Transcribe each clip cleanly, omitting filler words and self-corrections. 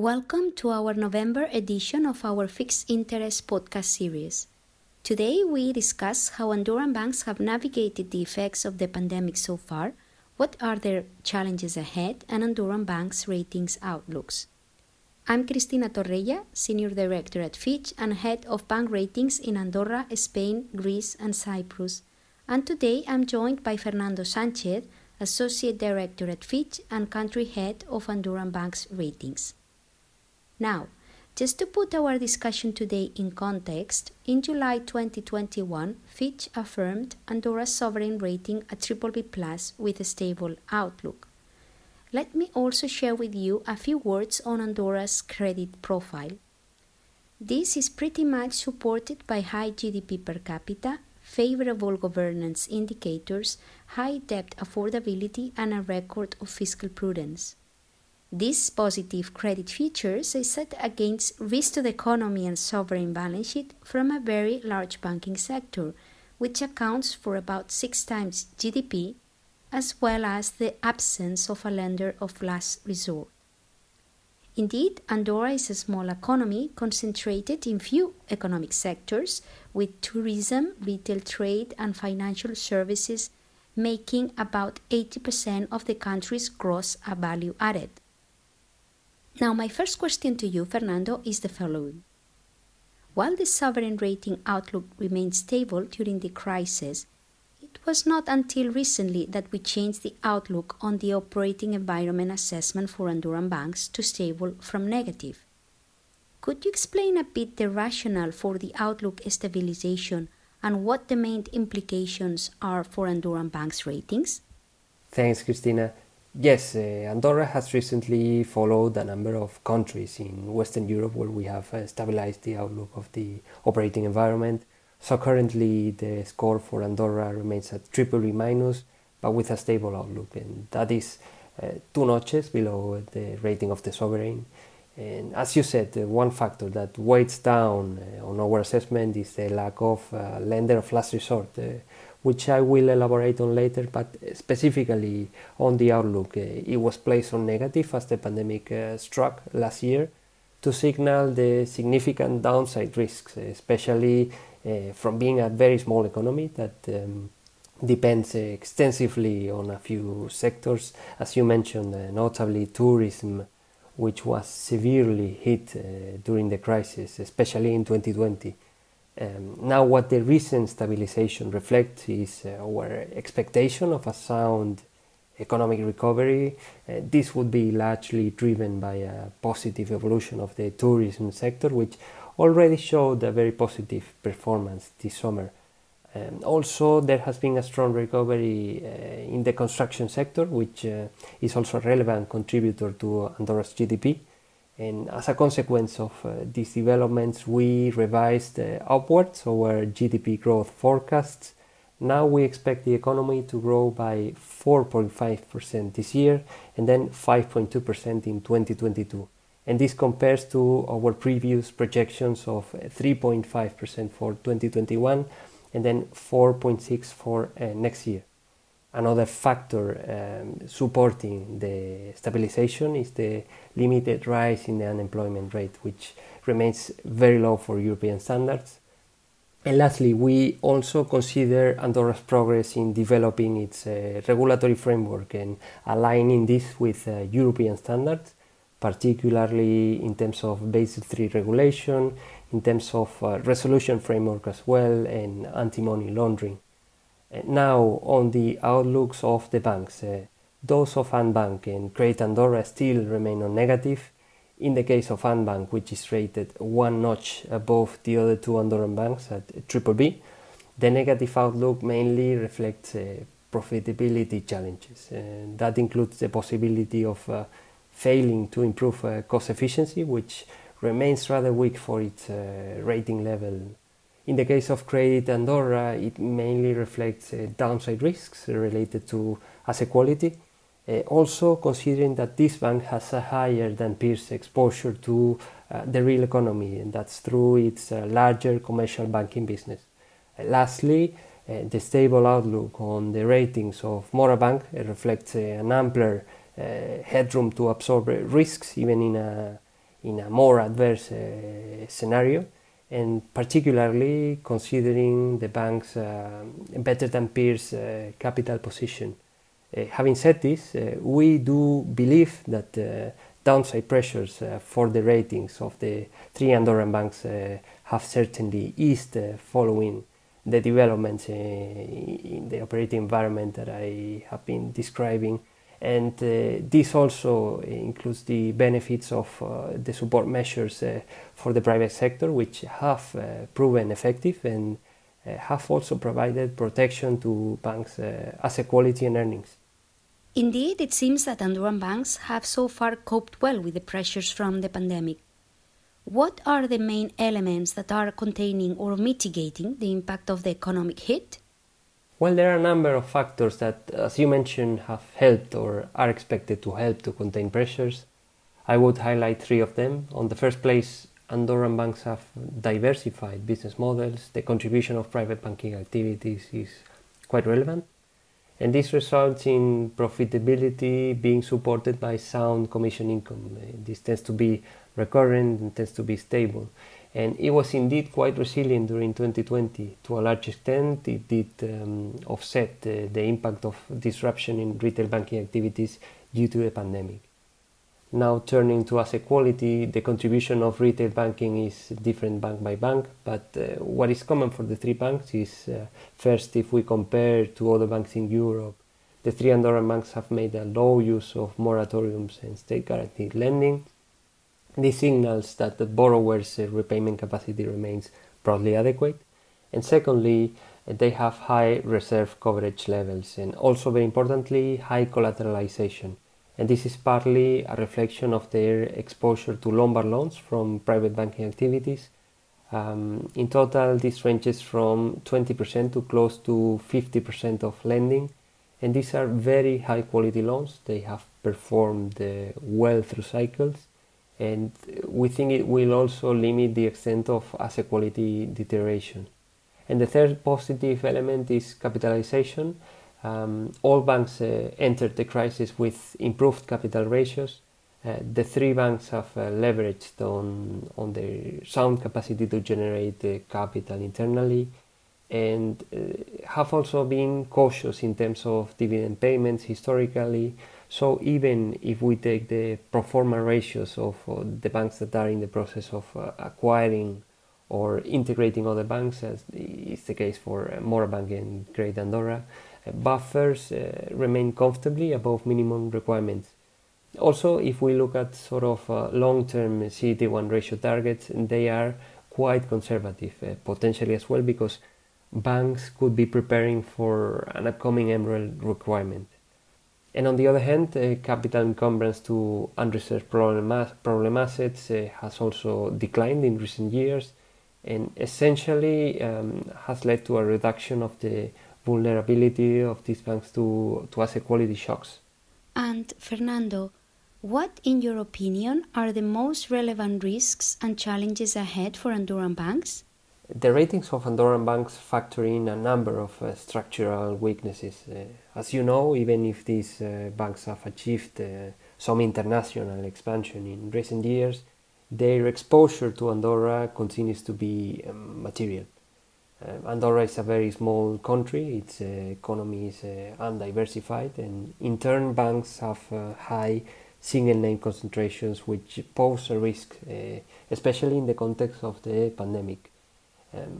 Welcome to our November edition of our Fixed Interest podcast series. Today we discuss how Andorran banks have navigated the effects of the pandemic so far, what are their challenges ahead, and Andorran banks' ratings outlooks. I'm Cristina Torrella, Senior Director at Fitch and Head of Bank Ratings in Andorra, Spain, Greece and Cyprus. And today I'm joined by Fernando Sánchez, Associate Director at Fitch and Country Head of Andorran Bank's Ratings. Now, just to put our discussion today in context, in July 2021, Fitch affirmed Andorra's sovereign rating at BBB+ with a stable outlook. Let me also share with you a few words on Andorra's credit profile. This is pretty much supported by high GDP per capita, favorable governance indicators, high debt affordability, and a record of fiscal prudence. These positive credit features are set against risk to the economy and sovereign balance sheet from a very large banking sector, which accounts for about 6 times GDP, as well as the absence of a lender of last resort. Indeed, Andorra is a small economy concentrated in few economic sectors, with tourism, retail trade and financial services making about 80% of the country's gross value added. Now, my first question to you, Fernando, is the following. While the sovereign rating outlook remained stable during the crisis, it was not until recently that we changed the outlook on the operating environment assessment for Andorran banks to stable from negative. Could you explain a bit the rationale for the outlook stabilization and what the main implications are for Andorran banks' ratings? Thanks, Cristina. Yes, Andorra has recently followed a number of countries in Western Europe where we have stabilized the outlook of the operating environment. So currently the score for Andorra remains at BBB-, but with a stable outlook, and that is 2 notches below the rating of the sovereign. And as you said, one factor that weighs down on our assessment is the lack of lender of last resort, which I will elaborate on later, but specifically on the outlook. It was placed on negative as the pandemic struck last year to signal the significant downside risks, especially from being a very small economy that depends extensively on a few sectors, as you mentioned, notably tourism, which was severely hit during the crisis, especially in 2020. Now, what the recent stabilization reflects is our expectation of a sound economic recovery. This would be largely driven by a positive evolution of the tourism sector, which already showed a very positive performance this summer. Also, there has been a strong recovery in the construction sector, which is also a relevant contributor to Andorra's GDP. And as a consequence of these developments, we revised upwards our GDP growth forecasts. Now we expect the economy to grow by 4.5% this year and then 5.2% in 2022. And this compares to our previous projections of 3.5% for 2021 and then 4.6% for next year. Another factor supporting the stabilization is the limited rise in the unemployment rate, which remains very low for European standards. And lastly, we also consider Andorra's progress in developing its regulatory framework and aligning this with European standards, particularly in terms of Basel III regulation, in terms of resolution framework as well, and anti-money laundering. Now, on the outlooks of the banks, those of Andbank and Credit Andorra still remain on negative. In the case of Andbank, which is rated 1 notch above the other 2 Andorran banks at BBB, the negative outlook mainly reflects profitability challenges. That includes the possibility of failing to improve cost efficiency, which remains rather weak for its rating level. In the case of Credit Andorra, it mainly reflects downside risks related to asset quality. Also, considering that this bank has a higher than peers exposure to the real economy, and that's through its larger commercial banking business. Lastly, the stable outlook on the ratings of Mora Bank reflects an ampler headroom to absorb risks, even in a in a more adverse scenario, and particularly considering the bank's better than peers capital position. Having said this, we do believe that downside pressures for the ratings of the three Andorran banks have certainly eased following the developments in the operating environment that I have been describing. And this also includes the benefits of the support measures for the private sector, which have proven effective and have also provided protection to banks' asset quality and earnings. Indeed, it seems that Andorran banks have so far coped well with the pressures from the pandemic. What are the main elements that are containing or mitigating the impact of the economic hit? Well, there are a number of factors that, as you mentioned, have helped or are expected to help to contain pressures. I would highlight three of them. On the first place, Andorran banks have diversified business models. The contribution of private banking activities is quite relevant. And this results in profitability being supported by sound commission income. This tends to be recurrent and tends to be stable. And it was indeed quite resilient during 2020. To a large extent, it did offset the impact of disruption in retail banking activities due to the pandemic. Now turning to asset quality, the contribution of retail banking is different bank by bank, but what is common for the three banks is, first, if we compare to other banks in Europe, the three Andorran banks have made a low use of moratoriums and state-guaranteed lending. This signals that the borrower's repayment capacity remains broadly adequate. And secondly, they have high reserve coverage levels and also, very importantly, high collateralization. And this is partly a reflection of their exposure to Lombard loans from private banking activities. In total, this ranges from 20% to close to 50% of lending. And these are very high quality loans. They have performed well through cycles. And we think it will also limit the extent of asset quality deterioration. And the third positive element is capitalization. All banks entered the crisis with improved capital ratios. The three banks have leveraged on their sound capacity to generate capital internally, and have also been cautious in terms of dividend payments historically. So even if we take the pro forma ratios of the banks that are in the process of acquiring or integrating other banks, as is the case for Mora Bank and Credit Andorra, buffers remain comfortably above minimum requirements. Also, if we look at sort of long-term CET1 ratio targets, they are quite conservative, potentially as well, because banks could be preparing for an upcoming MREL requirement. And on the other hand, capital encumbrance to unreserved problem assets has also declined in recent years, and essentially has led to a reduction of the vulnerability of these banks to asset quality shocks. And Fernando, what, in your opinion, are the most relevant risks and challenges ahead for Andorran banks? The ratings of Andorran banks factor in a number of structural weaknesses. As you know, even if these banks have achieved some international expansion in recent years, their exposure to Andorra continues to be material. Andorra is a very small country, its economy is undiversified, and in turn banks have high single-name concentrations which pose a risk, especially in the context of the pandemic.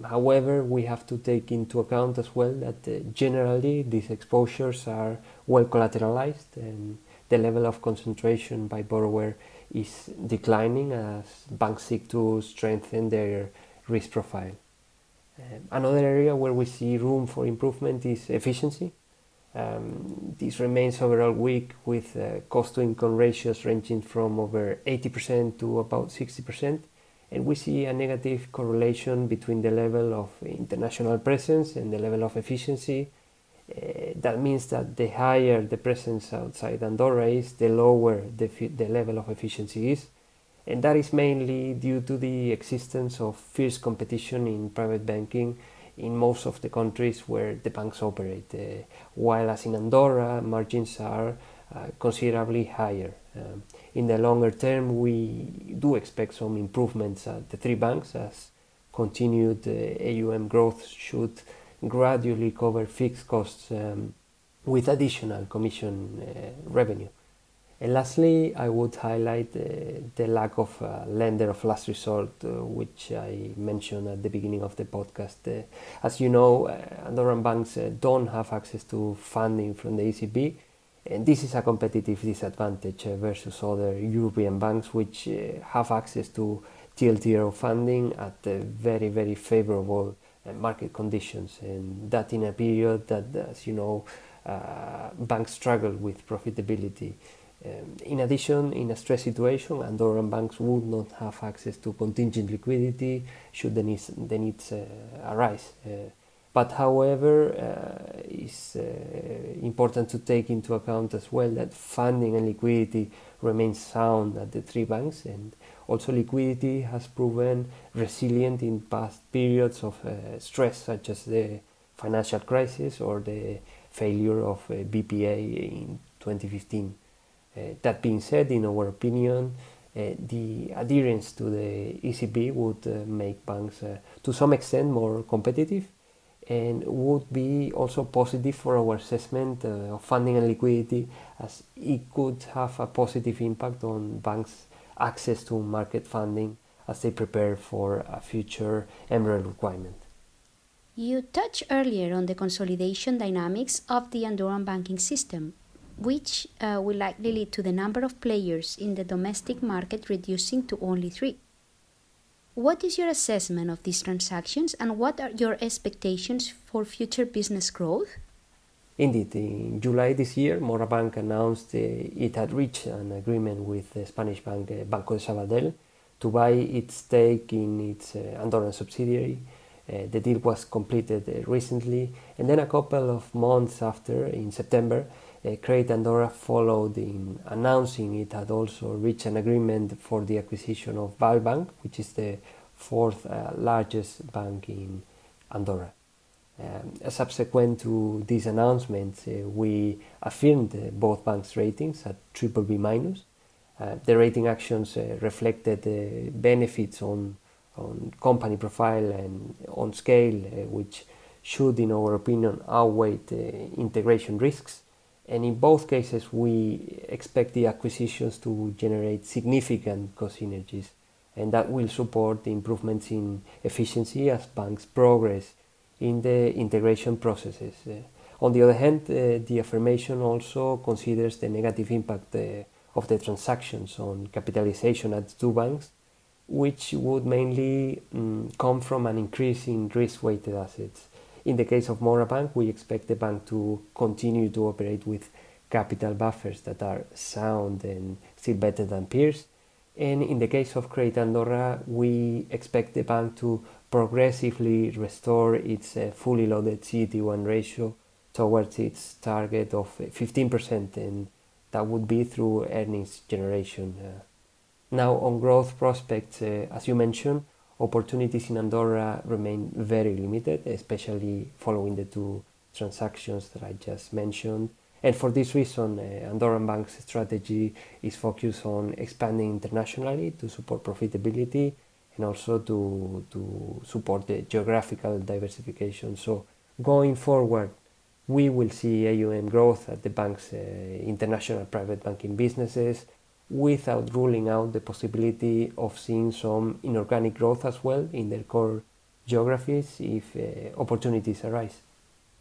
However, we have to take into account as well that generally these exposures are well collateralized and the level of concentration by borrower is declining as banks seek to strengthen their risk profile. Another area where we see room for improvement is efficiency. This remains overall weak, with cost-to-income ratios ranging from over 80% to about 60%, and we see a negative correlation between the level of international presence and the level of efficiency. That means that the higher the presence outside Andorra is, the lower the level of efficiency is. And that is mainly due to the existence of fierce competition in private banking in most of the countries where the banks operate, while as in Andorra, margins are considerably higher. In the longer term, we do expect some improvements at the three banks, as continued AUM growth should gradually cover fixed costs with additional commission revenue. And lastly, I would highlight the lack of a lender of last resort, which I mentioned at the beginning of the podcast. As you know, Andorran banks don't have access to funding from the ECB, and this is a competitive disadvantage versus other European banks, which have access to TLTRO funding at very, very favorable market conditions, and that in a period that, as you know, banks struggle with profitability. In addition, in a stress situation, Andorran banks would not have access to contingent liquidity should the needs arise. But however, it's important to take into account as well that funding and liquidity remain sound at the three banks, and also liquidity has proven resilient in past periods of stress, such as the financial crisis or the failure of BPA in 2015. That being said, in our opinion, the adherence to the ECB would make banks to some extent more competitive, and would be also positive for our assessment of funding and liquidity, as it could have a positive impact on banks' access to market funding as they prepare for a future MREL requirement. You touched earlier on the consolidation dynamics of the Andorran banking system, which will likely lead to the number of players in the domestic market reducing to only three. What is your assessment of these transactions, and what are your expectations for future business growth? Indeed, in July this year, Mora Bank announced it had reached an agreement with the Spanish bank Banco de Sabadell to buy its stake in its Andorran subsidiary. The deal was completed recently, and then a couple of months after, in September, Credit Andorra followed in announcing it had also reached an agreement for the acquisition of Vall Banc, which is the fourth largest bank in Andorra. Subsequent to these announcements, we affirmed both banks' ratings at BBB-. The rating actions reflected the benefits on company profile and on scale, which should, in our opinion, outweigh integration risks. And in both cases, we expect the acquisitions to generate significant cost synergies, and that will support the improvements in efficiency as banks progress in the integration processes. On the other hand, the affirmation also considers the negative impact of the transactions on capitalization at the two banks, which would mainly come from an increase in risk-weighted assets. In the case of Mora Bank, we expect the bank to continue to operate with capital buffers that are sound and still better than peers. And in the case of Credit Andorra, we expect the bank to progressively restore its fully loaded CET1 ratio towards its target of 15%, and that would be through earnings generation. Now, on growth prospects, as you mentioned, opportunities in Andorra remain very limited, especially following the two transactions that I just mentioned. And for this reason, Andorran Bank's strategy is focused on expanding internationally to support profitability, and also to support the geographical diversification. So going forward, we will see AUM growth at the bank's international private banking businesses, without ruling out the possibility of seeing some inorganic growth as well in their core geographies if opportunities arise.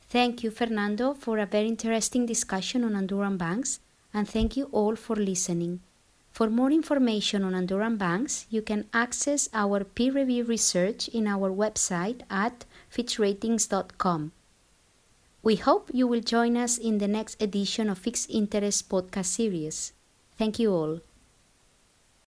Thank you, Fernando, for a very interesting discussion on Andorran banks, and thank you all for listening. For more information on Andorran banks, you can access our peer review research in our website at fitchratings.com. We hope you will join us in the next edition of Fixed Interest podcast series. Thank you all.